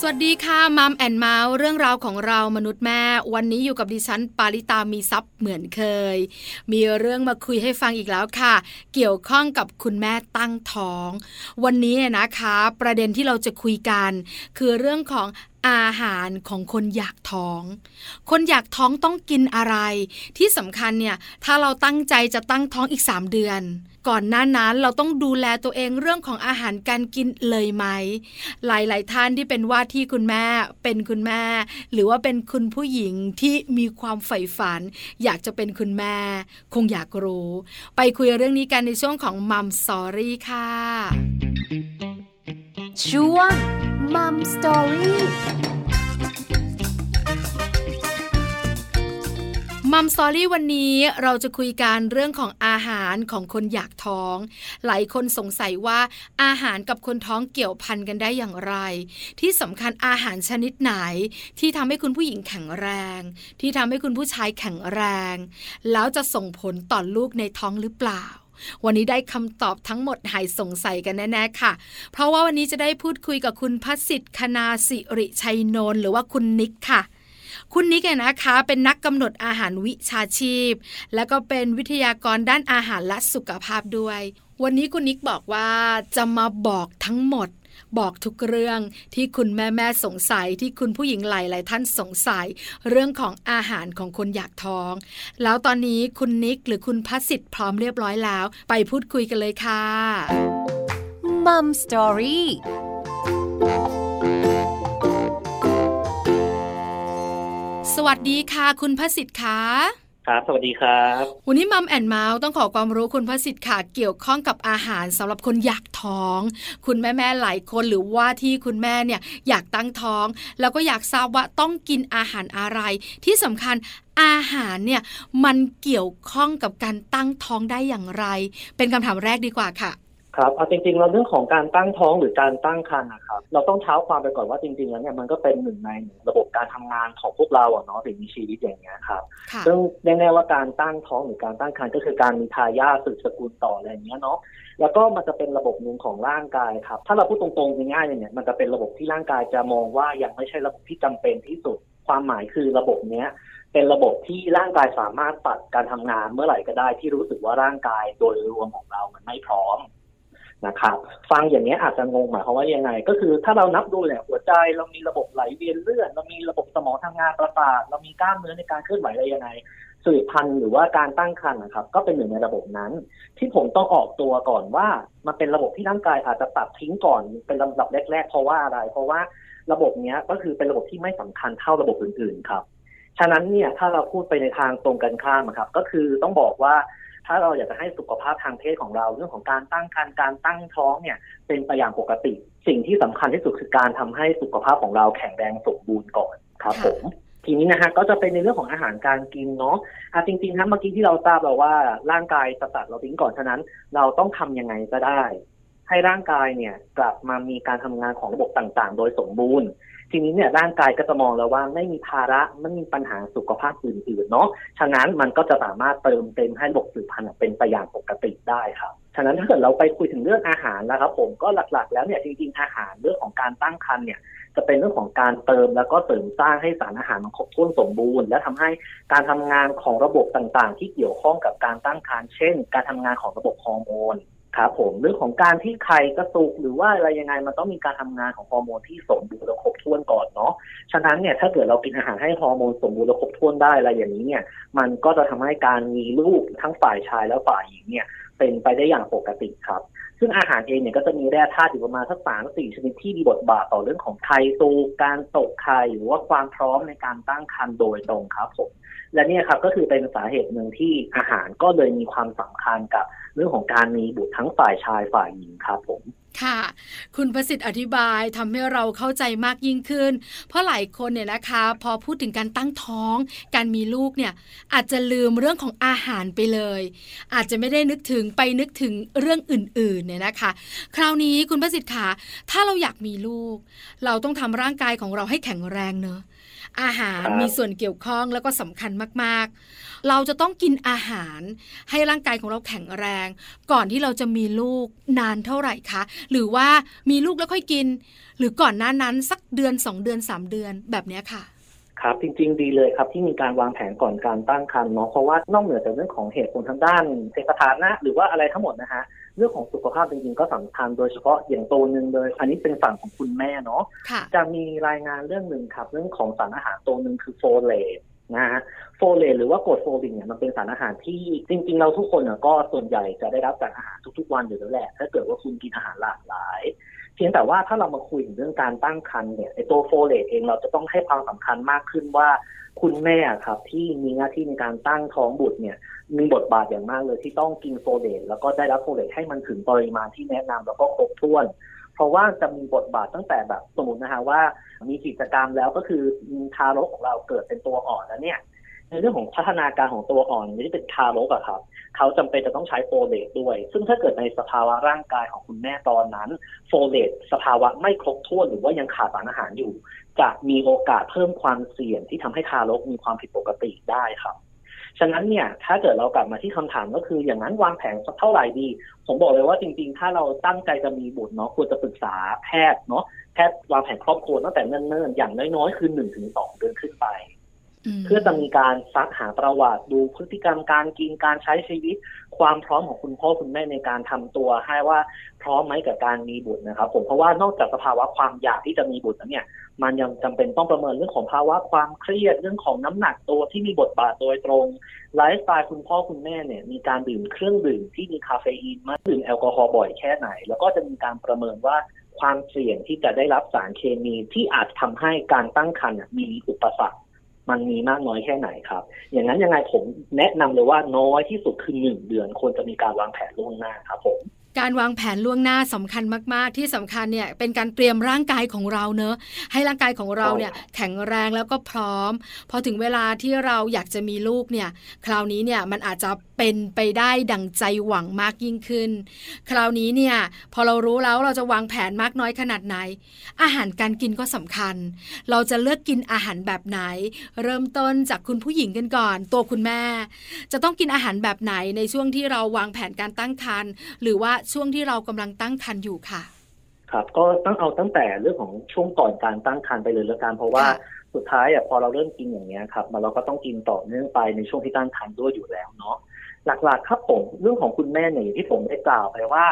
สวัสดีค่ะมัมแอนด์เมาส์เรื่องราวของเรามนุษย์แม่วันนี้อยู่กับดิฉันปาริตามีซับเหมือนเคยมีเรื่องมาคุยให้ฟังอีกแล้วค่ะเกี่ยวข้องกับคุณแม่ตั้งท้องวันนี้นะคะประเด็นที่เราจะคุยกันคือเรื่องของอาหารของคนอยากท้องคนอยากท้องต้องกินอะไรที่สำคัญเนี่ยถ้าเราตั้งใจจะตั้งท้องอีก3เดือนก่อนหน้านั้นเราต้องดูแลตัวเองเรื่องของอาหารการกินเลยไหมหลายๆท่านที่เป็นว่าที่คุณแม่เป็นคุณแม่หรือว่าเป็นคุณผู้หญิงที่มีความใฝ่ฝันอยากจะเป็นคุณแม่คงอยากรู้ไปคุยเรื่องนี้กันในช่วงของ Mums Story ค่ะช่วง Mums Storyมัมสตอรี่วันนี้เราจะคุยกันเรื่องของอาหารของคนอยากท้องหลายคนสงสัยว่าอาหารกับคนท้องเกี่ยวพันกันได้อย่างไรที่สำคัญอาหารชนิดไหนที่ทำให้คุณผู้หญิงแข็งแรงที่ทำให้คุณผู้ชายแข็งแรงแล้วจะส่งผลต่อลูกในท้องหรือเปล่าวันนี้ได้คำตอบทั้งหมดหายสงสัยกันแน่ๆค่ะเพราะว่าวันนี้จะได้พูดคุยกับคุณพัสิทธิ์คณาสิริชัยนนท์หรือว่าคุณนิกค่ะคุณนิกนะคะเป็นนักกำหนดอาหารวิชาชีพและก็เป็นวิทยากรด้านอาหารและสุขภาพด้วยวันนี้คุณนิกบอกว่าจะมาบอกทั้งหมดบอกทุกเรื่องที่คุณแม่ๆสงสัยที่คุณผู้หญิงหลายๆท่านสงสัยเรื่องของอาหารของคนอยากท้องแล้วตอนนี้คุณนิกหรือคุณพัสิทธิ์พร้อมเรียบร้อยแล้วไปพูดคุยกันเลยค่ะ Mums Storyสวัสดีค่ะคุณพสิทธิ์ค่ะครับสวัสดีครับวันนี้มัมแอนด์เมาส์ต้องขอความรู้คุณพสิทธิ์ค่ะเกี่ยวข้องกับอาหารสำหรับคนอยากท้องคุณแม่ๆหลายคนหรือว่าที่คุณแม่เนี่ยอยากตั้งท้องแล้วก็อยากทราบว่าต้องกินอาหารอะไรที่สำคัญอาหารเนี่ยมันเกี่ยวข้องกับการตั้งท้องได้อย่างไรเป็นคำถามแรกดีกว่าค่ะครับเอาจริงๆเราเรื่องของการตั้งท้องหรือการตั้งครรภ์นะครับเราต้องเท้าความไปก่อนว่าจริงๆแล้วเนี่ยมันก็เป็นหนึ่งในระบบการทำงานของพวกเราอ่ะเนาะถึงมีชีวิตอย่างเงี้ยครับซึ่งแน่ๆว่าการตั้งท้องหรือการตั้งครรภ์ก็คือการมีทายาทสืบสกุลต่ออะไรอย่างเงี้ยเนาะแล้วก็มันจะเป็นระบบนึงของร่างกายครับถ้าเราพูดตรงๆง่ายๆเนี่ยมันจะเป็นระบบที่ร่างกายจะมองว่ายังไม่ใช่ระบบที่จำเป็นที่สุดความหมายคือระบบเนี้ยเป็นระบบที่ร่างกายสามารถตัดการทำงานเมื่อไหร่ก็ได้ที่รู้สึกว่าร่างกายโดยรวมของเรามันไม่พร้อมนะครับฟังอย่างนี้อาจจะงงหมายความว่ายังไงก็คือถ้าเรานับดูแหละหัวใจเรามีระบบไหลเวียนเลือดเรามีระบบสมองทำงานประสาทเรามีกล้ามเนื้อในการเคลื่อนไหวอะไรยังไงสืบพันธุ์หรือว่าการตั้งครรภ์นะครับก็เป็นหนึ่งในระบบนั้นที่ผมต้องออกตัวก่อนว่ามันเป็นระบบที่ร่างกายอาจจะตัดทิ้งก่อนเป็นลำดับแรกๆเพราะว่าอะไรเพราะว่าระบบนี้ก็คือเป็นระบบที่ไม่สำคัญเท่าระบบอื่นๆครับฉะนั้นเนี่ยถ้าเราพูดไปในทางตรงกันข้ามนะครับก็คือต้องบอกว่าถ้าเราอยากจะให้สุขภาพทางเพศของเราเรื่องของการตั้งครรภ์การตั้งท้องเนี่ยเป็นไปอย่างปกติสิ่งที่สำคัญที่สุดคือการทำให้สุขภาพของเราแข็งแรงสมบูรณ์ก่อนครับผมทีนี้นะฮะก็จะเป็นในเรื่องของอาหารการกินเนาะจริงๆครับเมื่อกี้ที่เราทราบแล้วว่าร่างกายตัดเราทิ้งก่อนฉะนั้นเราต้องทำยังไงก็ได้ให้ร่างกายเนี่ยกลับมามีการทำงานของระบบต่างๆโดยสมบูรณ์ทีนี้เนี่ยร่างกายก็จะมองแล้วว่าไม่มีภาระไม่มีปัญหาสุขภาพอื่นๆเนาะฉะนั้นมันก็จะสามารถเติมเต็มให้ระบบสืบพันธุ์เป็นไปอย่างปกติได้ครับฉะนั้นถ้าเกิดเราไปคุยถึงเรื่องอาหารนะครับผมก็หลักๆแล้วเนี่ยจริงๆอาหารเรื่องของการตั้งครรภ์เนี่ยจะเป็นเรื่องของการเติมแล้วก็เสริมสร้างให้สารอาหารมันครบถ้วนสมบูรณ์และทำให้การทำงานของระบบต่างๆที่เกี่ยวข้องกับการตั้งครรภ์เช่นการทำงานของระบบฮอร์โมนครับผมเรื่องของการที่ไข่กระตุกหรือว่าอะไรยังไงมันต้องมีการทำงานของฮอร์โมนที่สมบูรณ์และครบถ้วนก่อนเนาะฉะนั้นเนี่ยถ้าเกิดเรากินอาหารให้ฮอร์โมนสมบูรณ์และครบถ้วนได้อะไรอย่างนี้เนี่ยมันก็จะทำให้การมีลูกทั้งฝ่ายชายและฝ่ายหญิงเนี่ยเป็นไปได้อย่างปกติครับซึ่งอาหารเองเนี่ยก็จะมีแร่ธาตุอยู่ประมาณสัก 3-4 ชนิดที่มีบทบาทต่อเรื่องของไข่ตูการตกไข่หรือว่าความพร้อมในการตั้งครรภ์โดยตรงครับผมและเนี่ยครับก็คือเป็นสาเหตุหนึ่งที่อาหารก็เลยมีความสำคัญกับเรื่องของการมีบุตรทั้งฝ่ายชายฝ่ายหญิงครับผมค่ะคุณประสิทธิ์อธิบายทำให้เราเข้าใจมากยิ่งขึ้นเพราะหลายคนเนี่ยนะคะพอพูดถึงการตั้งท้องการมีลูกเนี่ยอาจจะลืมเรื่องของอาหารไปเลยอาจจะไม่ได้นึกถึงเรื่องอื่นๆเนี่ยนะคะคราวนี้คุณประสิทธิ์ค่ะถ้าเราอยากมีลูกเราต้องทำร่างกายของเราให้แข็งแรงเนอะ อาหารมีส่วนเกี่ยวข้องแล้วก็สำคัญมากๆเราจะต้องกินอาหารให้ร่างกายของเราแข็งแรงก่อนที่เราจะมีลูกนานเท่าไหร่คะหรือว่ามีลูกแล้วค่อยกินหรือก่อนหน้านั้นสักเดือน2เดือน3เดือนแบบนี้ค่ะครับจริงๆดีเลยครับที่มีการวางแผนก่อนการตั้งครรภ์เนาะเพราะว่านอกเหนือจากเรื่องของเหตุผลทางด้านเศรษฐฐานะหรือว่าอะไรทั้งหมดนะฮะเรื่องของสุขภาพจริงๆก็สำคัญโดยเฉพาะอย่างตัวนึงเลยอันนี้เป็นฝั่งของคุณแม่เนาะจะมีรายงานเรื่องนึงครับเรื่องของสารอาหารตัวนึงคือโฟเลตนะฮะโฟเลตหรือว่ากรดโฟลิกเนี่ยมันเป็นสารอาหารที่จริงๆเราทุกคนก็ส่วนใหญ่จะได้รับจากอาหารทุกๆวันอยู่แล้วแหละถ้าเกิดว่าคุณกินอาหารหลากหลายเพียงแต่ว่าถ้าเรามาคุยถึงเรื่องการตั้งครรภ์เนี่ยไอ้ตัวโฟเลตเองเราจะต้องให้ความสำคัญมากขึ้นว่าคุณแม่ครับที่มีหน้าที่ในการตั้งท้องบุตรเนี่ยมีบทบาทอย่างมากเลยที่ต้องกินโฟเลตแล้วก็ได้รับโฟเลตให้มันถึงปริมาณที่แนะนำแล้วก็ครบถ้วนเพราะว่าจะมีบทบาทตั้งแต่แบบสมมตินะฮะว่ามีกิจกรรมแล้วก็คือทารกของเราเกิดเป็นตัวอ่อนแล้วเนี่ยในเรื่องของพัฒนาการของตัวอ่อนที่เป็นทารกอะครับเขาจำเป็นจะต้องใช้โฟเลตด้วยซึ่งถ้าเกิดในสภาวะร่างกายของคุณแม่ตอนนั้นโฟเลตสภาวะไม่ครบถ้วนหรือว่ายังขาดสารอาหารอยู่จะมีโอกาสเพิ่มความเสี่ยงที่ทำให้ทารกมีความผิดปกติได้ครับฉะนั้นเนี่ยถ้าเกิดเรากลับมาที่คำถามก็คืออย่างนั้นวางแผนสักเท่าไหร่ดีผมบอกเลยว่าจริงๆถ้าเราตั้งใจจะมีบุตรเนาะควรจะปรึกษาแพทย์เนาะแพทย์วางแผนครอบครัวตั้งแต่เนิ่นๆอย่างน้อยๆคือ 1-2 เดือนขึ้นไปเพื่อจะมีการซักหาประวัติดูพฤติกรรมการกินการใช้ชีวิตความพร้อมของคุณพ่อคุณแม่ในการทำตัวให้ว่าพร้อมไหมกับการมีบุตรนะครับผมเพราะว่านอกจากสภาวะความอยากที่จะมีบุตรแล้วเนี่ยมันยังจำเป็นต้องประเมินเรื่องของภาวะความเครียดเรื่องของน้ำหนักตัวที่มีบทบาทโดยตรงไลฟ์สไตล์คุณพ่อคุณแม่เนี่ยมีการดื่มเครื่องดื่มที่มีคาเฟอีนมากดื่มแอลกอฮอล์บ่อยแค่ไหนแล้วก็จะมีการประเมินว่าความเสี่ยงที่จะได้รับสารเคมีที่อาจทำให้การตั้งครรภ์มีอุปสรรคมันมีมากน้อยแค่ไหนครับอย่างนั้นยังไงผมแนะนำเลยว่าน้อยที่สุดคือ1เดือนควรจะมีการวางแผนล่วงหน้าครับผมการวางแผนล่วงหน้าสำคัญมากๆที่สำคัญเนี่ยเป็นการเตรียมร่างกายของเราเนอะให้ร่างกายของเราเนี่ยแข็งแรงแล้วก็พร้อมพอถึงเวลาที่เราอยากจะมีลูกเนี่ยคราวนี้เนี่ยมันอาจจะเป็นไปได้ดั่งใจหวังมากยิ่งขึ้นคราวนี้เนี่ยพอเรารู้แล้วเราจะวางแผนมากน้อยขนาดไหนอาหารการกินก็สำคัญเราจะเลือกกินอาหารแบบไหนเริ่มต้นจากคุณผู้หญิงกันก่อนตัวคุณแม่จะต้องกินอาหารแบบไหนในช่วงที่เราวางแผนการตั้งครรภ์หรือว่าช่วงที่เรากำลังตั้งครรภ์อยู่ค่ะครับก็ต้องเอาตั้งแต่เรื่องของช่วงก่อนการตั้งครรภ์ไปเลยแล้วกันเพราะว่าสุดท้ายพอเราเริ่มกินอย่างเงี้ยครับเราก็ต้องกินต่อเนื่องไปในช่วงที่ตั้งครรภ์ด้วยอยู่แล้วเนาะหลักๆครับผมเรื่องของคุณแม่เนี่ยที่ผมได้กล่าวไปว่า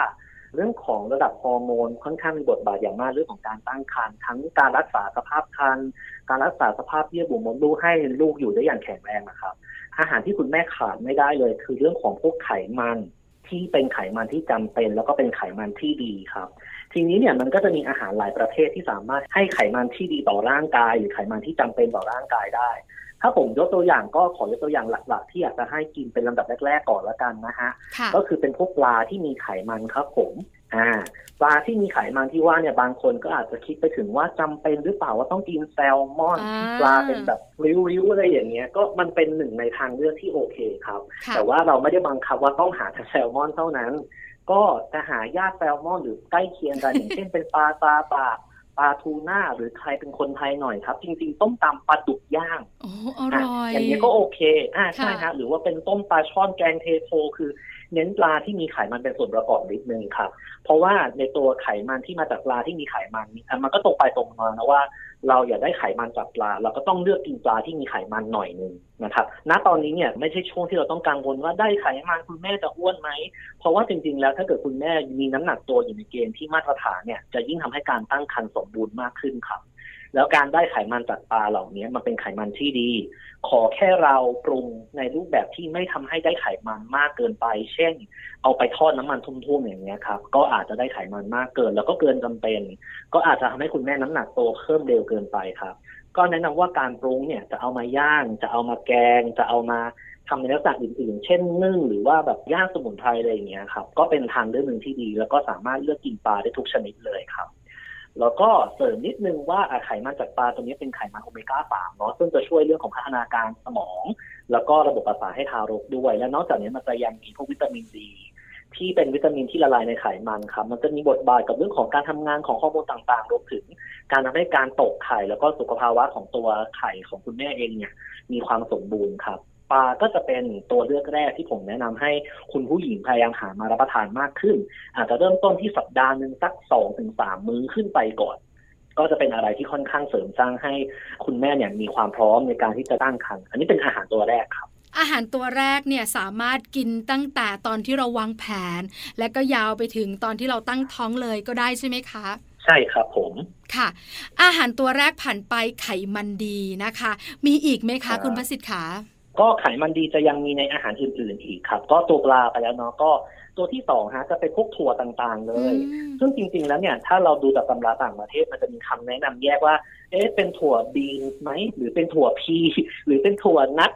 เรื่องของระดับฮอร์โมนค่อนข้างมีบทบาทอย่างมากเรื่องของการตั้งครรภ์ทั้งการรักษาสภาพครรภ์การรักษาสภาพเยื่อบุมดลูกให้ลูกอยู่ได้อย่างแข็งแรงนะครับอาหารที่คุณแม่ขาดไม่ได้เลยคือเรื่องของพวกไขมันที่เป็นไขมันที่จำเป็นแล้วก็เป็นไขมันที่ดีครับทีนี้เนี่ยมันก็จะมีอาหารหลายประเภทที่สามารถให้ไขมันที่ดีต่อร่างกายหรือไขมันที่จำเป็นต่อร่างกายได้ถ้าผมยกตัวอย่างก็ขอยกตัวอย่างหลักๆที่อยากจะให้กินเป็นลำดับแรกๆก่อนละกันนะฮะก็คือเป็นพวกปลาที่มีไขมันครับผมปลาที่มีไขมันที่ว่าเนี่ยบางคนก็อาจจะคิดไปถึงว่าจำเป็นหรือเปล่าว่าต้องกินแซลมอนปลาเป็นแบบริ้วๆอะไรอย่างเงี้ยก็มันเป็นหนึ่งในทางเลือกที่โอเคครับแต่ว่าเราไม่ได้บังคับว่าต้องหาแต่แซลมอนเท่านั้นก็จะหายากแซลมอนหรือใกล้เคียงกันอย่างเช่นเป็นปลาทูน่าหรือใครเป็นคนไทยหน่อยครับจริงๆต้มตำปลาดุกย่างอร่อยอย่างนี้ก็โอเคใช่ครับหรือว่าเป็นต้มปลาช่อนแกงเทโพคือเน้นปลาที่มีไขมันเป็นส่วนประกอบนิดนึงครับเพราะว่าในตัวไขมันที่มาจากปลาที่มีไขมันมันก็ตรงไปตรงมานะว่าเราอยากได้ไขมันจากปลาเราก็ต้องเลือกกินปลาที่มีไขมันหน่อยนึงนะครับณตอนนี้เนี่ยไม่ใช่ช่วงที่เราต้องกังวลว่าได้ไขมันคุณแม่จะอ้วนไหมเพราะว่าจริงๆแล้วถ้าเกิดคุณแม่มีน้ำหนักตัวอยู่ในเกณฑ์ที่มาตรฐานเนี่ยจะยิ่งทำให้การตั้งครรภ์สมบูรณ์มากขึ้นครับแล้วการได้ไขมันจากปลาเหล่านี้มันเป็นไขมันที่ดีขอแค่เราปรุงในรูปแบบที่ไม่ทำให้ได้ไขมันมากเกินไปเช่นเอาไปทอดน้ำมันทุ่มๆอย่างเงี้ยครับก็อาจจะได้ไขมันมากเกินแล้วก็เกินจำเป็นก็อาจจะทำให้คุณแม่น้ำหนักโตเพิ่มเร็วเกินไปครับก็แนะนำว่าการปรุงเนี่ยจะเอามาย่างจะเอามาแกงจะเอามาทำในลักษณะอื่นๆเช่นนึ่งหรือว่าแบบย่างสมุนไพรอะไรอย่างเงี้ยครับก็เป็นทางเลือกหนึ่งที่ดีแล้วก็สามารถเลือกกินปลาได้ทุกชนิดเลยครับแล้วก็เสริมนิดนึงว่าไขมันจากปลาตัวนี้เป็นไขมันโอเมก้า3เนาะซึ่งจะช่วยเรื่องของพัฒนาการสมองแล้วก็ระบบประสาทให้ทารกด้วยและนอกจากนี้มันจะยังมีพวกวิตามินดี ที่เป็นวิตามินที่ละลายในไขมันครับมันจะมีบทบาทกับเรื่องของการทำงานของฮอร์โมนต่างๆรวมถึงการทำให้การตกไข่แล้วก็สุขภาวะของตัวไข่ของคุณแม่เองเนี่ยมีความสมบูรณ์ครับปลาก็จะเป็นตัวเลือกแรกที่ผมแนะนำให้คุณผู้หญิงพยายามหามารับประทานมากขึ้นอาจจะเริ่มต้นที่สัปดาห์หนึ่งสัก 2-3 มื้อขึ้นไปก่อนก็จะเป็นอะไรที่ค่อนข้างเสริมสร้างให้คุณแม่เนี่ยมีความพร้อมในการที่จะตั้งครรภ์อันนี้เป็นอาหารตัวแรกครับอาหารตัวแรกเนี่ยสามารถกินตั้งแต่ตอนที่เราวางแผนและก็ยาวไปถึงตอนที่เราตั้งท้องเลยก็ได้ใช่ไหมคะใช่ครับผมค่ะอาหารตัวแรกผ่านไปไขมันดีนะคะมีอีกไหมคะคุณประสิทธิ์คะก็ไขมันดีจะยังมีในอาหารอื่นๆอีกครับก็ตัวปลาไปแล้วเนาะก็ตัวที่สองฮะจะเป็นพวกถั่วต่างๆเลยซึ่งจริงๆแล้วเนี่ยถ้าเราดูจากตำราต่างประเทศมันจะมีคำแนะนำแยกว่าเอ๊ะเป็นถั่วบีนไหมหรือเป็นถั่วพีหรือเป็นถั่วนัท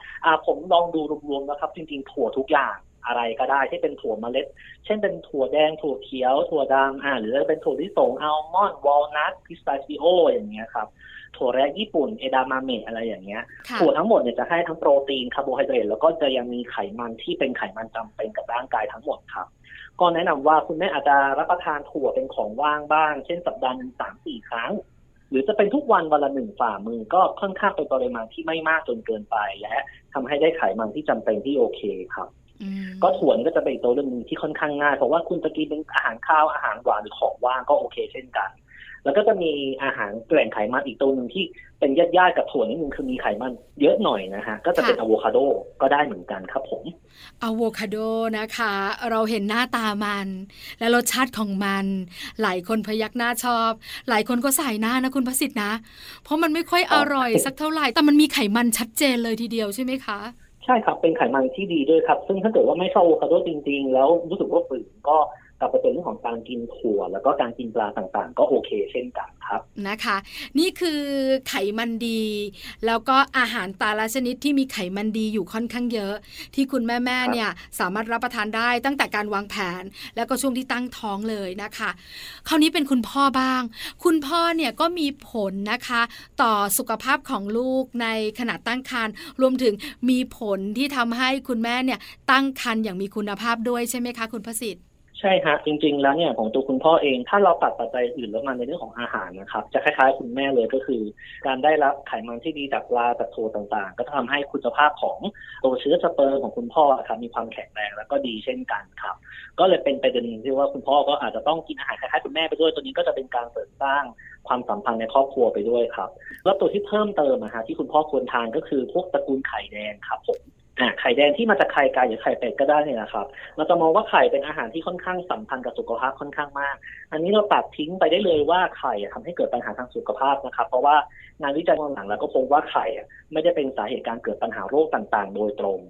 ผมลองดูรวมๆแล้วครับจริงๆถั่วทุกอย่างอะไรก็ได้ที่เป็นถั่วเมล็ดเช่นเป็นถั่วแดงถั่วเขียวถั่วดำหรือเป็นถั่วลิสงอัลมอนด์วอลนัทพิสตาชิโออย่างเงี้ยครับถั่วแระญี่ปุ่นเอดามาเมะอะไรอย่างเงี้ยถั่วทั้งหมดเนี่ยจะให้ทั้งโปรตีนคาร์โบไฮเดรตแล้วก็จะยังมีไขมันที่เป็นไขมันจำเป็นกับร่างกายทั้งหมดครับก็แนะนำว่าคุณแม่อาจจะรับประทานถั่วเป็นของว่างบ้างเช่นสัปดาห์หนึ่ง 3-4 ครั้งหรือจะเป็นทุกวันวันละ 1 ฝ่ามือก็ค่อนข้างเป็นปริมาณที่ไม่มากจนเกินไปและทำให้ได้ไขมันที่จำเป็นที่โอเคครับก็ถั่วก็จะเป็นตัวเรื่องนึงที่ค่อนข้างง่ายเพราะว่าคุณจะกินเป็นอาหารข้าวอาหารหวานหรือของว่างก็โอเคเช่นกันแล้วก็จะมีอาหารแหล่งไขมันอีกตัวหนึ่งที่เป็นญาติๆกับถั่วนิดนึงคือมีไขมันเยอะหน่อยนะฮะก็จะเป็นอะโวคาโดก็ได้เหมือนกันครับผมอะโวคาโดนะคะเราเห็นหน้าตามันและรสชาติของมันหลายคนพยักหน้าชอบหลายคนก็ใส่หน้านะคุณประสิทธิ์นะเพราะมันไม่ค่อยอร่อยสักเท่าไหร่แต่มันมีไขมันชัดเจนเลยทีเดียวใช่ไหมคะใช่ครับเป็นไขมันที่ดีด้วยครับซึ่งถ้าเกิดว่าไม่ชอบอะโวคาโดจริงๆแล้วรู้สึกว่าฝืนก็กลับไปเป็นเรื่องของการกินถั่วแล้วก็การกินปลาต่างๆก็โอเคเช่นกันครับนะคะนี่คือไขมันดีแล้วก็อาหารแต่ละชนิดที่มีไขมันดีอยู่ค่อนข้างเยอะที่คุณแม่ๆเนี่ยสามารถรับประทานได้ตั้งแต่การวางแผนแล้วก็ช่วงที่ตั้งท้องเลยนะคะคราวนี้เป็นคุณพ่อบ้างคุณพ่อเนี่ยก็มีผลนะคะต่อสุขภาพของลูกในขณะตั้งครรภ์รวมถึงมีผลที่ทำให้คุณแม่เนี่ยตั้งครรภ์อย่างมีคุณภาพด้วยใช่ไหมคะคุณประสิทธิ์ใช่ฮะจริงๆแล้วเนี่ยของตัวคุณพ่อเองถ้าเราตัดปัจจัยอื่นแล้วมาในเรื่องของอาหารนะครับจะคล้ายๆคุณแม่เลยก็คือการได้รับไขมันที่ดีจากปลาจากถั่วต่างๆก็ทำให้คุณภาพของตัวเชื้อสเปิร์มของคุณพ่อครับมีความแข็งแรงแล้วก็ดีเช่นกันครับก็เลยเป็นประเด็นนึงที่ว่าคุณพ่อก็อาจจะต้องกินอาหารคล้ายๆคุณแม่ไปด้วยตัวนี้ก็จะเป็นการเสริมสร้างความสัมพันธ์ในครอบครัวไปด้วยครับแล้วตัวที่เพิ่มเติมนะฮะที่คุณพ่อควรทานก็คือพวกตระกูลไข่แดงครับผมไข่แดงที่มาจากไข่ไก่หรือไข่เป็ดก็ได้นี่นะครับเราจะมองว่าไข่เป็นอาหารที่ค่อนข้างสัมพันธ์กับสุขภาพค่อนข้างมากอันนี้เราตัดทิ้งไปได้เลยว่าไข่ทำให้เกิดปัญหาทางสุขภาพนะครับเพราะว่างานวิจัยหลังๆเราก็พบว่าไข่ไม่ได้เป็นสาเหตุการเกิดปัญหาโรคต่างๆโดยตรง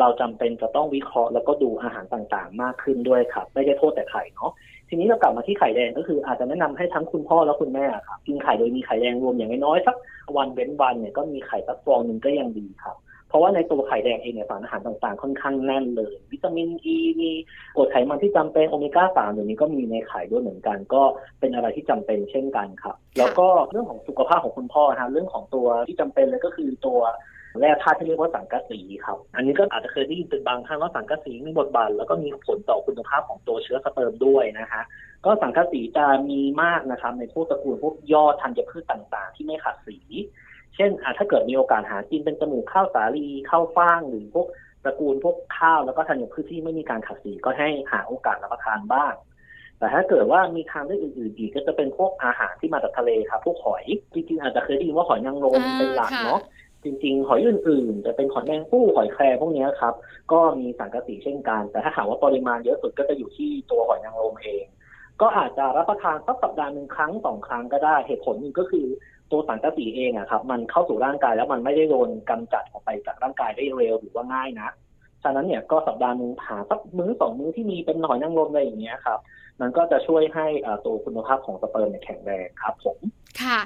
เราจำเป็นจะต้องวิเคราะห์แล้วก็ดูอาหารต่างๆมากขึ้นด้วยครับไม่ได้โทษแต่ไข่เนาะทีนี้เรากลับมาที่ไข่แดงก็คืออาจจะแนะนำให้ทั้งคุณพ่อและคุณแม่ครับกินไข่โดยมีไข่แดงรวมอย่างน้อยสักวันเว้นวันเนี่ยก็มีไข่สักฟองนึงก็ยังดีครับเพราะว่าในตัวไข่แดงเองเนี่ยสารอาหารต่างๆค่อนข้างแน่นเลยวิตามินอีมีกรดไขมันที่จำเป็นโอเมก้า3อย่างนี้ก็มีในไข่ด้วยเหมือนกันก็เป็นอะไรที่จำเป็นเช่นกันครับแล้วก็เรื่องของสุขภาพของคุณพ่อฮะเรื่องของตัวที่จำเป็นเลยก็คือตัวแร่ธาตุที่เรียกว่าสังกะสีครับอันนี้ก็อาจจะเคยได้ยินเป็นบางครั้งว่าสังกะสีมีบทบาทแล้วก็มีผลต่อคุณภาพของตัวเชื้อสเปิร์มด้วยนะฮะก็สังกะสีจะมีมากนะครับในพวกตระกูลพวกยอดธัญพืชต่างๆที่ไม่ขัดสีเช่นถ้าเกิดมีโอกาสหากินเป็นจมูกข้าวสาลีข้าวฟ่างหรือพวกตระกูลพวกข้าวแล้วก็ธัญพืชที่ไม่มีการขัดสีก็ให้หาโอกาสรับประทานบ้างแต่ถ้าเกิดว่ามีทางเลือกอื่นๆอีกก็จะเป็นพวกอาหารที่มาจากทะเลครับพวกหอยจริงๆอาจจะเคยได้ยินว่าหอยนางรมเป็นหลักเนาะจริงๆหอยอื่นๆจะเป็นหอยแมงปู้หอยแครงพวกนี้ครับก็มีสังกะสีเช่นกันแต่ถ้าถามว่าปริมาณเยอะสุดก็จะอยู่ที่ตัวหอยนางรมเองก็อาจจะรับประทานสักสัปดาห์หนึ่งครั้งสองครั้งก็ได้เหตุผลนึงก็คือตัวสังกะสีเองครับมันเข้าสู่ร่างกายแล้วมันไม่ได้โดนกำจัดออกไปจากร่างกายได้เร็วหรือว่าง่ายนะฉะนั้นเนี่ยก็สัปดาห์นึงหาสักมื้อสองมื้อที่มีเป็นหอยนางรมอะไรอย่างเงี้ยครับมันก็จะช่วยให้ตัวคุณภาพของสเปิร์มแข็งแรงครับผมค่ะ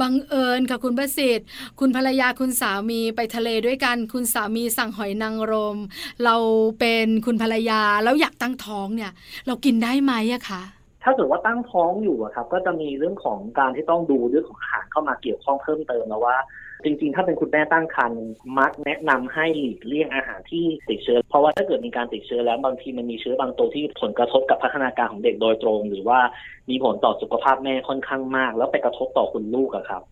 บังเอิญค่ะคุณประสิทธิ์คุณภรรยาคุณสามีไปทะเลด้วยกันคุณสามีสั่งหอยนางรมเราเป็นคุณภรรยาแล้วอยากตั้งท้องเนี่ยเรากินได้ไหมอะคะถ้าเกิดว่าตั้งท้องอยู่ครับก็จะมีเรื่องของการที่ต้องดูเรื่องของอาหารเข้ามาเกี่ยวข้องเพิ่มเติมแล้วว่า จริงๆถ้าเป็นคุณแม่ตั้งครรภ์มักแนะนำให้หลีกเลี่ยงอาหารที่ติดเชื้อเพราะว่าถ้าเกิดมีการติดเชื้อแล้วบางทีมันมีเชื้อบางตัวที่ผลกระทบกับพัฒนาการของเด็กโดยตรงหรือว่ามีผลต่อสุขภาพแม่ค่อนข้างมากแล้วไปกระทบต่อคุณลูกอะครั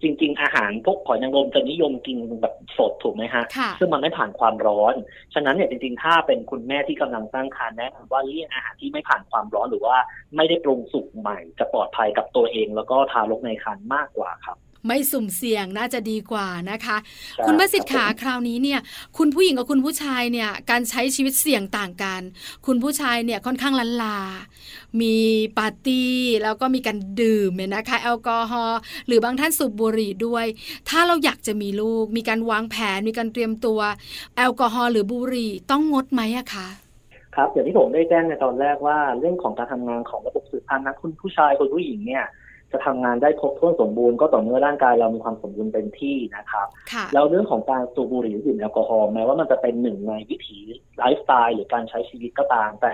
บจริงๆอาหารพวกหอยนางรมจะนิยมกินแบบสดถูกไหมฮะซึ่งมันไม่ผ่านความร้อนฉะนั้นเนี่ยจริงๆถ้าเป็นคุณแม่ที่กำลังตั้งครรภ์แนะนำว่าเลี่ยงอาหารที่ไม่ผ่านความร้อนหรือว่าไม่ได้ปรุงสุกใหม่จะปลอดภัยกับตัวเองแล้วก็ทารกในครรภ์มากกว่าครับไม่สุ่มเสี่ยงน่าจะดีกว่านะคะคุณประสิทธิ์ขาคราวนี้เนี่ยคุณผู้หญิงกับคุณผู้ชายเนี่ยการใช้ชีวิตเสี่ยงต่างกันคุณผู้ชายเนี่ยค่อนข้างลันลามีปาร์ตี้แล้วก็มีการดื่มเนี่ยนะคะแอลกอฮอล์หรือบางท่านสูบบุหรี่ด้วยถ้าเราอยากจะมีลูกมีการวางแผนมีการเตรียมตัวแอลกอฮอล์หรือบุหรี่ต้องงดไหมอะคะครับอย่างที่ผมได้แจ้งในตอนแรกว่าเรื่องของการทำงานของระบบสืบพันธุ์นะคุณผู้ชายคุณผู้หญิงเนี่ยจะทำงานได้ครบถ้วนสมบูรณ์ก็ต่อเมื่อร่างกายเรามีความสมบูรณ์เต็มที่นะครับแล้วเรื่องของการสูบบุหรี่หรือดื่มแอลกอฮอล์แม้ว่ามันจะเป็นหนึ่งในวิถีไลฟ์สไตล์หรือการใช้ชีวิตก็ตามแ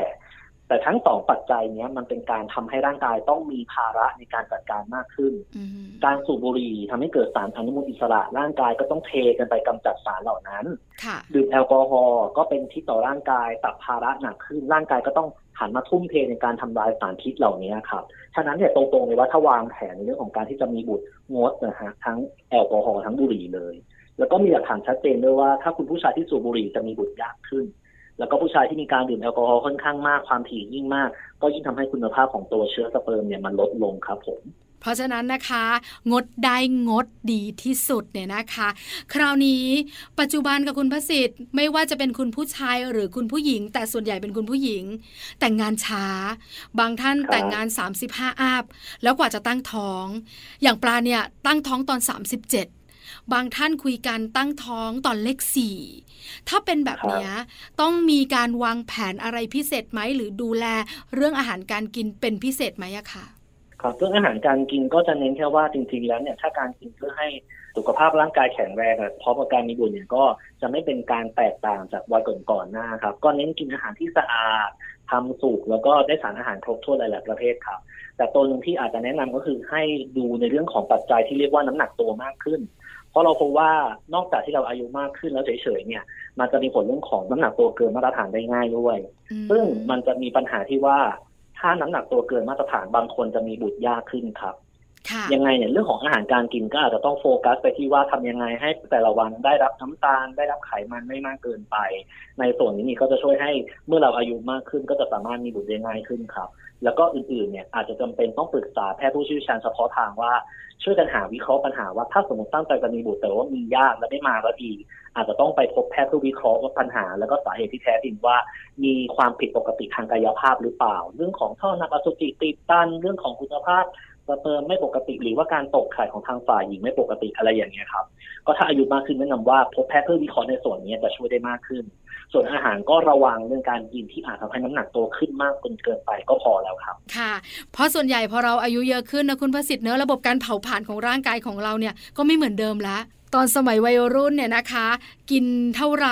ต่ทั้งสองปัจจัยนี้มันเป็นการทำให้ร่างกายต้องมีภาระในการจัดการมากขึ้นการสูบบุหรี่ทำให้เกิดสารอนุมูลอิสระร่างกายก็ต้องเทกันไปกำจัดสารเหล่านั้นดื่มแอลกอฮอล์ก็เป็นพิษต่อร่างกายตับภาระหนักขึ้นร่างกายก็ต้องหันมาทุ่มเทในการทำลายสารพิษเหล่านี้ครับฉะนั้นเนี่ยตรงๆเลยว่าถ้าวางแผนในเรื่องของการที่จะมีบุตรงดนะฮะทั้งแอลกอฮอล์ทั้งบุหรี่เลยแล้วก็มีหลักฐานชัดเจนด้วยว่าถ้าคุณผู้ชายที่สูบบุหรี่จะมีบุตรยากขึ้นแล้วก็ผู้ชายที่มีการดื่มแอลกอฮอล์ค่อนข้างมากความถี่ยิ่งมากก็ยิ่งทำให้คุณภาพของตัวเชื้อสเปิร์มเนี่ยมันลดลงครับผมเพราะฉะนั้นนะคะงดได้งดดีที่สุดเนี่ยนะคะคราวนี้ปัจจุบันกับคุณประสิทธิ์ไม่ว่าจะเป็นคุณผู้ชายหรือคุณผู้หญิงแต่ส่วนใหญ่เป็นคุณผู้หญิงแต่งงานช้าบางท่านแต่งงาน35อัพแล้วกว่าจะตั้งท้องอย่างปลาเนี่ยตั้งท้องตอน37บางท่านคุยกันตั้งท้องตอนเลข4ถ้าเป็นแบบนี้ต้องมีการวางแผนอะไรพิเศษไหมหรือดูแลเรื่องอาหารการกินเป็นพิเศษไหมอะค่ะครับเรื่องอาหารการกินก็จะเน้นแค่ว่าจริงๆแล้วเนี่ยถ้าการกินเพื่อให้สุขภาพร่างกายแข็งแรงพร้อมกับการมีบุตรเนี่ยก็จะไม่เป็นการแตกต่างจากวัยก่อนๆหน้าครับก็เน้นกินอาหารที่สะอาดทำสุกแล้วก็ได้สารอาหารครบถ้วนหลายๆประเภทครับแต่ตัวนึงที่อาจจะแนะนำก็คือให้ดูในเรื่องของปัจจัยที่เรียกว่าน้ำหนักตัวมากขึ้นเพราะเราพบว่านอกจากที่เราอายุมากขึ้นแล้วเฉยๆเนี่ยมันจะมีผลเรื่องของน้ำหนักตัวเกินมาตรฐานได้ง่ายด้วยซึ่งมันจะมีปัญหาที่ว่าถ้าน้ำหนักตัวเกินมาตรฐานบางคนจะมีบุตรยากขึ้นครับยังไงเนี่ยเรื่องของอาหารการกินก็อาจจะต้องโฟกัสไปที่ว่าทำยังไงให้แต่ละวันได้รับน้ำตาลได้รับไขมันไม่มากเกินไปในส่วนนี้นี่ก็จะช่วยให้เมื่อเราอายุมากขึ้นก็จะสามารถมีบุตรได้ง่ายขึ้นครับแล้วก็อื่นๆเนี่ยอาจจะจำเป็นต้องปรึกษาแพทย์ผู้เชี่ยวชาญเฉพาะทางว่าช่วยกันหาวิเคราะห์ปัญหาว่าถ้าสมมติตั้งใจจะมีบุตรแต่ว่ามียากและไม่มาก็ดีอาจจะต้องไปพบแพทย์ผู้วิเคราะห์ว่าปัญหาแล้วก็สาเหตุที่แท้จริงว่ามีความผิดปกติทางกายภาพหรือเปล่าเรื่องของท่อน้ำอสุจิติดตันเรื่องของคุณภาพสเปิร์มไม่ปกติหรือว่าการตกไข่ของทางฝ่ายหญิงไม่ปกติอะไรอย่างเงี้ยครับก็ถ้าอายุมากขึ้นแนะนำว่าพบแพทย์เพื่อวิเคราะห์ในส่วนนี้จะช่วยได้มากขึ้นส่วนอาหารก็ระวังเรื่องการกินที่อาจทำให้น้ำหนักตัวขึ้นมากเกินไปก็พอแล้วครับค่ะเพราะส่วนใหญ่พอเราอายุเยอะขึ้นนะคุณประสิทธิ์เนอะระบบการเผาผลาญของร่างกายของเราเนี่ยก็ไม่เหมือนเดิมละตอนสมัยวัยรุ่นเนี่ยนะคะกินเท่าไห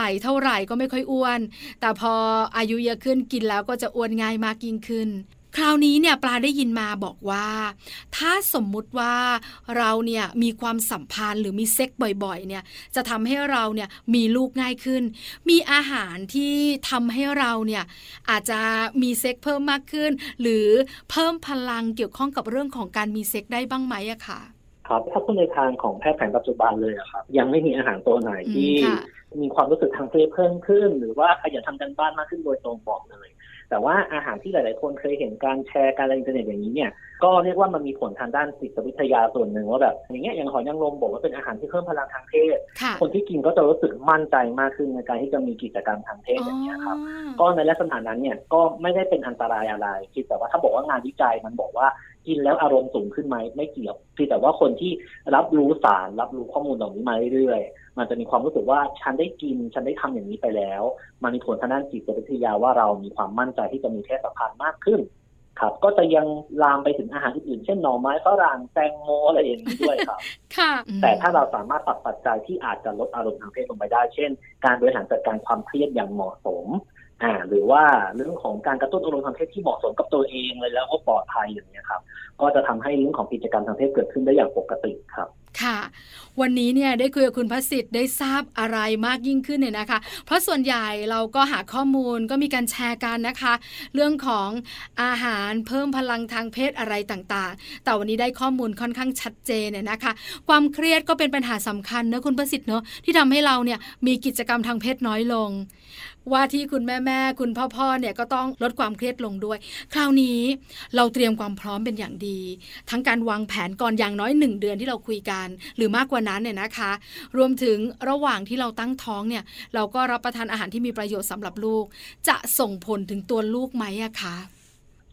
ร่ก็ไม่ค่อยอ้วนแต่พออายุเยอะขึ้นกินแล้วก็จะอ้วนง่ายมากยิ่งขึ้นคราวนี้เนี่ยปลาได้ยินมาบอกว่าถ้าสมมุติว่าเราเนี่ยมีความสัมพันธ์หรือมีเซ็กบ่อยๆเนี่ยจะทำให้เราเนี่ยมีลูกง่ายขึ้นมีอาหารที่ทำให้เราเนี่ยอาจจะมีเซ็กเพิ่มมากขึ้นหรือเพิ่มพลังเกี่ยวข้องกับเรื่องของการมีเซ็กได้บ้างไหมอะค่ะครับถ้าพูดในทางของแพทย์แผนปัจจุบันเลยอะครับยังไม่มีอาหารตัวไหนที่มีความรู้สึกทางเพศเพิ่มขึ้นหรือว่าขยันทำการบ้านมากขึ้นโดยตรงบอกเลยแต่ว่าอาหารที่หลายๆคนเคยเห็นการแชร์การในอินเทอร์เน็ตอย่างนี้เนี่ยก็เรียกว่ามันมีผลทางด้านจิตวิทยาส่วนหนึ่งว่าแบบอย่างเงี้ยอย่างหอยนางรมบอกว่าเป็นอาหารที่เพิ่มพลังทางเพศคนที่กินก็จะรู้สึกมั่นใจมากขึ้นในการที่จะมีกิจกรรมทางเพศอย่างเงี้ยครับก็ในลักษณะนั้นเนี่ยก็ไม่ได้เป็นอันตรายอะไรคิดแต่ว่าถ้าบอกว่างานวิจัยมันบอกว่ากินแล้วอารมณ์สูงขึ้นไหมไม่เกี่ยวคิดแต่ว่าคนที่รับรู้สารรับรู้ข้อมูลเหล่านี้มาเรื่อยๆมันจะมีความรู้สึกว่าฉันได้กินฉันได้ทำอย่างนี้ไปแล้วมันมีผลทางด้านจิตวิทยาว่าเรามีความมั่นใจที่จะมีเพศสัมพันธ์มากขึ้นครับก็จะยังลามไปถึงอาหารอื่นๆเช่นหน่อไม้ฝรั่งแตงโมอะไรอย่างนี้ด้วยครับค่ะแต่ถ้าเราสามารถปรับปัจจัยที่อาจจะลดอารมณ์ทางเพศลงไปได้เช่นการบริหารจัดการความเครียดอย่างเหมาะสมหรือว่าเรื่องของการกระตุ้นอารมณ์ทางเพศที่เหมาะสมกับตัวเองเลยแล้วก็ปลอดภัยอย่างนี้ครับก็จะทำให้เรื่องของกิจกรรมทางเพศเกิดขึ้นได้อย่างปกติครับ ค่ะวันนี้เนี่ยได้คุยกับคุณพระสิทธิ์ได้ทราบอะไรมากยิ่งขึ้นเนี่ยนะคะเพราะส่วนใหญ่เราก็หาข้อมูลก็มีการแชร์กันนะคะเรื่องของอาหารเพิ่มพลังทางเพศอะไรต่างๆแต่วันนี้ได้ข้อมูลค่อนข้างชัดเจนเนี่ยนะคะความเครียดก็เป็นปัญหาสำคัญนะคุณพระสิทธิ์เนาะที่ทำให้เราเนี่ยมีกิจกรรมทางเพศน้อยลงว่าที่คุณแม่ๆคุณพ่อๆเนี่ยก็ต้องลดความเครียดลงด้วยคราวนี้เราเตรียมความพร้อมเป็นอย่างดีทั้งการวางแผนก่อนอย่างน้อย1เดือนที่เราคุยกันหรือมากกว่านั้นเนี่ยนะคะรวมถึงระหว่างที่เราตั้งท้องเนี่ยเราก็รับประทานอาหารที่มีประโยชน์สำหรับลูกจะส่งผลถึงตัวลูกไหมอะคะ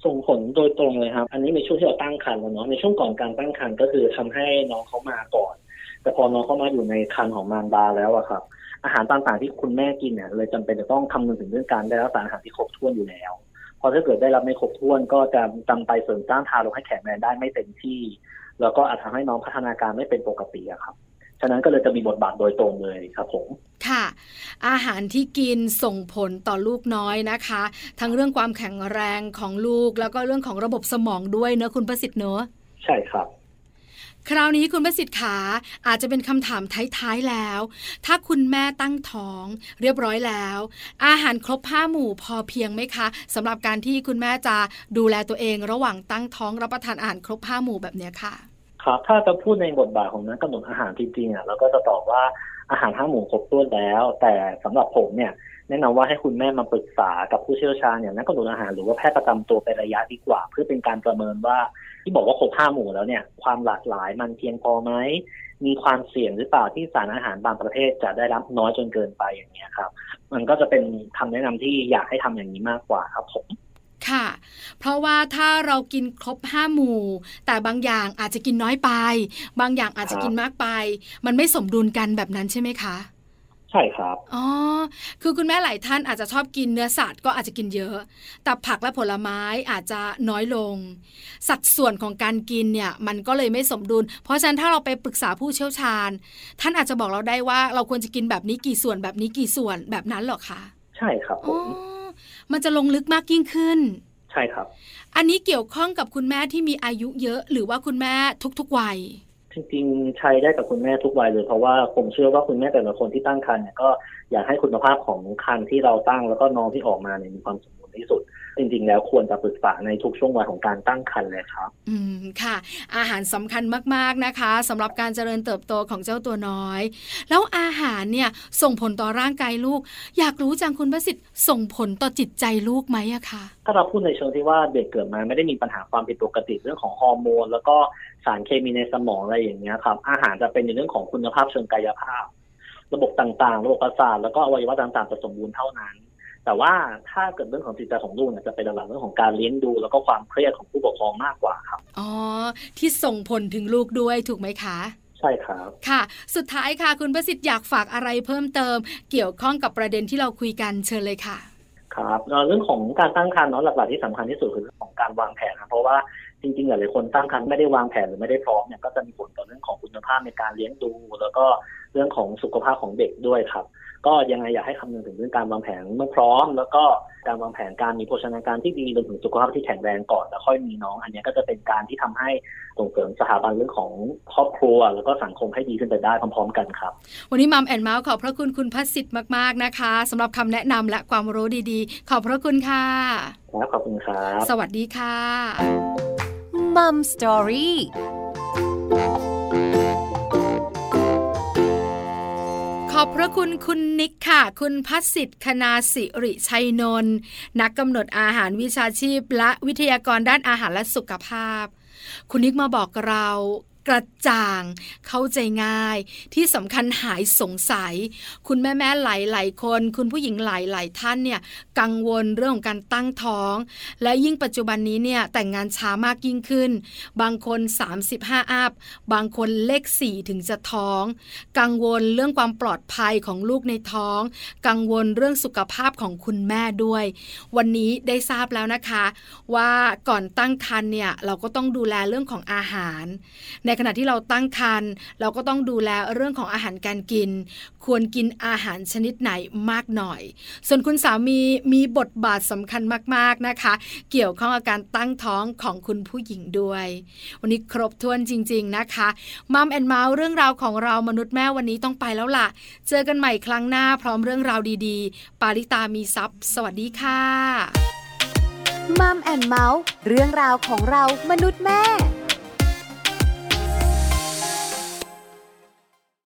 ส่งผลโดยตรงเลยครับอันนี้ในช่วงที่เราตั้งครรภ์แล้วเนาะในช่วงก่อนการตั้งครรภ์ก็คือทำให้น้องเขามาก่อนแต่พอน้องเขามาอยู่ในครรภ์ของมารดาแล้วอะครับอาหารต่างๆที่คุณแม่กินเนี่ยเลยจำเป็นจะต้องคำนึงถึงเรื่องการได้รับสารอาหารที่ครบถ้วนอยู่แล้วพอถ้าเกิดได้รับไม่ครบถ้วนก็จะจำไปเสริมสร้างทารกให้แข็งแรงได้ไม่เต็มที่แล้วก็อาจทำให้น้องพัฒนาการไม่เป็นปกติครับฉะนั้นก็เลยจะมีบทบาทโดยตรงเลยครับผมค่ะอาหารที่กินส่งผลต่อลูกน้อยนะคะทั้งเรื่องความแข็งแรงของลูกแล้วก็เรื่องของระบบสมองด้วยเนอะคุณประสิทธิ์เนอะใช่ครับคราวนี้คุณประสิทธิ์ขาอาจจะเป็นคำถามท้ายๆแล้วถ้าคุณแม่ตั้งท้องเรียบร้อยแล้วอาหารครบ5หมู่พอเพียงไหมคะสำหรับการที่คุณแม่จะดูแลตัวเองระหว่างตั้งท้องรับประทานอาหารครบ5หมู่แบบนี้ค่ะครับถ้าจะพูดในบทบาทของนักกำหนดอาหารจริงๆอ่ะเราก็จะตอบว่าอาหาร5หมู่ครบถ้วนแล้วแต่สำหรับผมเนี่ยแนะนำว่าให้คุณแม่มาปรึกษากับผู้เชี่ยวชาญอย่างนักกำหนดอาหารหรือว่าแพทย์ประจำตัวเป็นระยะดีกว่าเพื่อเป็นการประเมินว่าที่บอกว่าครบ5หมู่แล้วเนี่ยความหลากหลายมันเพียงพอไหมมีความเสี่ยงหรือเปล่าที่สารอาหารบางประเภทจะได้รับน้อยจนเกินไปอย่างเงี้ยครับมันก็จะเป็นคำแนะนำที่อยากให้ทำอย่างนี้มากกว่าครับผมค่ะเพราะว่าถ้าเรากินครบ5หมู่แต่บางอย่างอาจจะกินน้อยไปบางอย่างอาจจะกินมากไปมันไม่สมดุลกันแบบนั้นใช่ไหมคะใช่ครับอ๋อคือคุณแม่หลายท่านอาจจะชอบกินเนื้อสัตว์ก็อาจจะกินเยอะแต่ผักและผลไม้อาจจะน้อยลงสัดส่วนของการกินเนี่ยมันก็เลยไม่สมดุลเพราะฉะนั้นถ้าเราไปปรึกษาผู้เชี่ยวชาญท่านอาจจะบอกเราได้ว่าเราควรจะกินแบบนี้กี่ส่วนแบบนี้กี่ส่วนแบบนั้นหรอคะใช่ครับผมมันจะลงลึกมากยิ่งขึ้นใช่ครับอันนี้เกี่ยวข้องกับคุณแม่ที่มีอายุเยอะหรือว่าคุณแม่ทุกวัยจริงๆใช้ได้กับคุณแม่ทุกวัยเลยเพราะว่าผมเชื่อว่าคุณแม่แต่ละคนที่ตั้งครรภ์เนี่ยก็อยากให้คุณภาพของครรภ์ที่เราตั้งแล้วก็น้องที่ออกมาเนี่ยมีความสมบูรณ์ที่สุดจริงๆแล้วควรจะปรึกษาในทุกช่วงวัยของการตั้งครรภ์เลยครับค่ะอาหารสำคัญมากๆนะคะสำหรับการเจริญเติบโตของเจ้าตัวน้อยแล้วอาหารเนี่ยส่งผลต่อร่างกายลูกอยากรู้จังคุณประสิทธิ์ส่งผลต่อจิตใจลูกไหมอะคะถ้าเราพูดในเชิงที่ว่าเด็กเกิดมาไม่ได้มีปัญหาความผิดปกติเรื่องของฮอร์โมนแล้วก็สารเคมีในสมองอะไรอย่างเงี้ยครับอาหารจะเป็นในเรื่องของคุณภาพเชิงกายภาพระบบต่างๆระบบประสาทแล้วก็อวัยวะต่างๆจะสมบูรณ์เท่านั้นแต่ว่าถ้าเกิดเรื่องของจิตใจของลูกเนี่ยจะเป็นหลักเรื่องของการเลี้ยงดูแล้วก็ความเครียดของผู้ปกครองมากกว่าครับอ๋อที่ส่งผลถึงลูกด้วยถูกไหมคะใช่ครับค่ะสุดท้ายค่ะคุณประสิทธิ์อยากฝากอะไรเพิ่มเติมเกี่ยวข้องกับประเด็นที่เราคุยกันเชิญเลยค่ะครับเรื่องของการตั้งครรภ์เนาะหลักๆที่สำคัญที่สุดคือเรื่องของการวางแผนนะเพราะว่าจริงๆหลายคนตั้งครรภ์ไม่ได้วางแผนหรือไม่ได้พร้อมเนี่ยก็จะมีผลต่อเรื่องของคุณภาพในการเลี้ยงดูแล้วก็เรื่องของสุขภาพของเด็กด้วยครับก็ยังไงอยากให้คำนึงถึงเรื่องการวางแผนเมื่อพร้อมแล้วก็การวางแผนการมีโภชนาการที่ดีรวมถึงสุขภาพที่แข็งแรงก่อนแล้วค่อยมีน้องอันนี้ก็จะเป็นการที่ทำให้ส่งเสริมสถาบันเรื่องของครอบครัวแล้วก็สังคมให้ดีขึ้นไปได้พร้อมๆกันครับวันนี้มัมแอนด์เมาส์ขอบพระคุณคุณพัชสิทธิ์มากๆนะคะสำหรับคำแนะนำและความรู้ดีๆขอบพระคุณค่ะขอบคุณครับสวัสดีค่ะมัมสตอรี่ขอบพระคุณคุณนิกค่ะคุณพัชสิทธิ์คณาศิริชัยนนท์นักกำหนดอาหารวิชาชีพและวิทยากรด้านอาหารและสุขภาพคุณนิกมาบอกเรากระจ่างเข้าใจง่ายที่สำคัญหายสงสัยคุณแม่ๆหลายๆคนคุณผู้หญิงหลายๆท่านเนี่ยกังวลเรื่องของการตั้งท้องและยิ่งปัจจุบันนี้เนี่ยแต่งงานช้ามากยิ่งขึ้นบางคน35อัพบางคนเลข4ถึงจะท้องกังวลเรื่องความปลอดภัยของลูกในท้องกังวลเรื่องสุขภาพของคุณแม่ด้วยวันนี้ได้ทราบแล้วนะคะว่าก่อนตั้งครรภ์เนี่ยเราก็ต้องดูแลเรื่องของอาหารใน ขณะที่เราตั้งครรภ์เราก็ต้องดูแลเรื่องของอาหารการกินควรกินอาหารชนิดไหนมากหน่อยส่วนคุณสามีมีบทบาทสำคัญมากๆนะคะเกี่ยวข้องกับการตั้งท้องของคุณผู้หญิงด้วยวันนี้ครบถ้วนจริงๆนะคะมัมแอนด์เมาส์เรื่องราวของเรามนุษย์แม่วันนี้ต้องไปแล้วล่ะเจอกันใหม่ครั้งหน้าพร้อมเรื่องราวดีๆปาริตามีทรัพย์สวัสดีค่ะมัมแอนด์เมาส์เรื่องราวของเรามนุษย์แม่